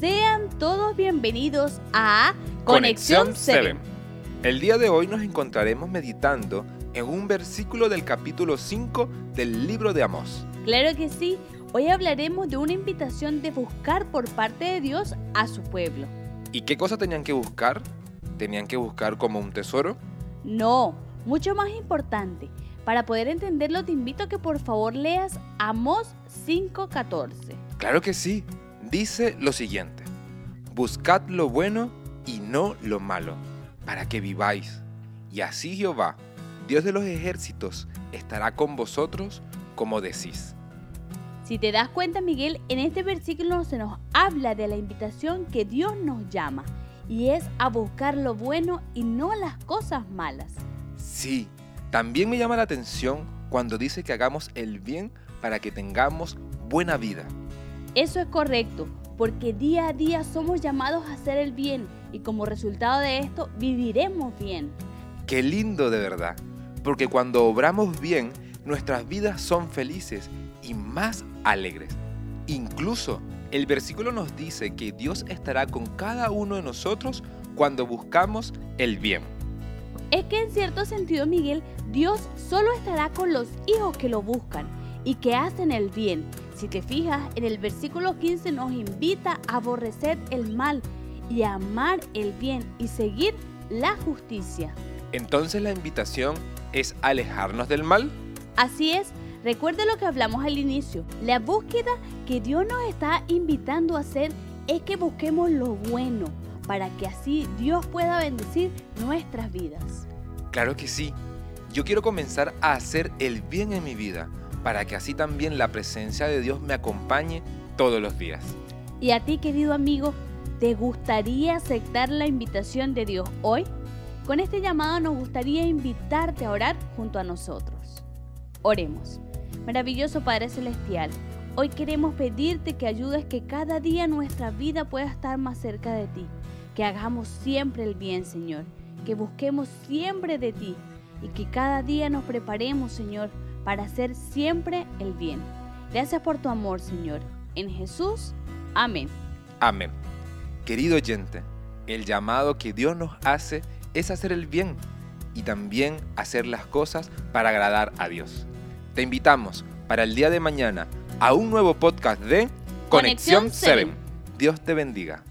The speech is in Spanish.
Sean todos bienvenidos a Conexión 7. El día de hoy nos encontraremos meditando en un versículo del capítulo 5 del libro de Amós. Claro que sí, hoy hablaremos de una invitación de buscar por parte de Dios a su pueblo. ¿Y qué cosa tenían que buscar? ¿Tenían que buscar como un tesoro? No, mucho más importante. Para poder entenderlo te invito a que por favor leas Amós 5:14. Claro que sí, dice lo siguiente: buscad lo bueno y no lo malo, para que viváis. Y así Jehová, Dios de los ejércitos, estará con vosotros como decís. Si te das cuenta, Miguel, en este versículo se nos habla de la invitación que Dios nos llama, y es a buscar lo bueno y no las cosas malas. Sí, también me llama la atención cuando dice que hagamos el bien para que tengamos buena vida. Eso es correcto, porque día a día somos llamados a hacer el bien, y como resultado de esto viviremos bien. ¡Qué lindo, de verdad! Porque cuando obramos bien, nuestras vidas son felices y más alegres. Incluso el versículo nos dice que Dios estará con cada uno de nosotros cuando buscamos el bien. Es que en cierto sentido, Miguel, Dios solo estará con los hijos que lo buscan y que hacen el bien. Si te fijas, en el versículo 15 nos invita a aborrecer el mal y a amar el bien y seguir la justicia. Entonces la invitación es alejarnos del mal. Así es. Recuerda lo que hablamos al inicio. La búsqueda que Dios nos está invitando a hacer es que busquemos lo bueno, para que así Dios pueda bendecir nuestras vidas. Claro que sí. Yo quiero comenzar a hacer el bien en mi vida, para que así también la presencia de Dios me acompañe todos los días. Y a ti, querido amigo, ¿te gustaría aceptar la invitación de Dios hoy? Con este llamado nos gustaría invitarte a orar junto a nosotros. Oremos. Maravilloso Padre Celestial, hoy queremos pedirte que ayudes que cada día nuestra vida pueda estar más cerca de ti, que hagamos siempre el bien, Señor, que busquemos siempre de ti y que cada día nos preparemos, Señor, para hacer siempre el bien. Gracias por tu amor, Señor. En Jesús, amén. Amén. Querido oyente, el llamado que Dios nos hace es hacer el bien y también hacer las cosas para agradar a Dios. Te invitamos para el día de mañana a un nuevo podcast de Conexión 7. Dios te bendiga.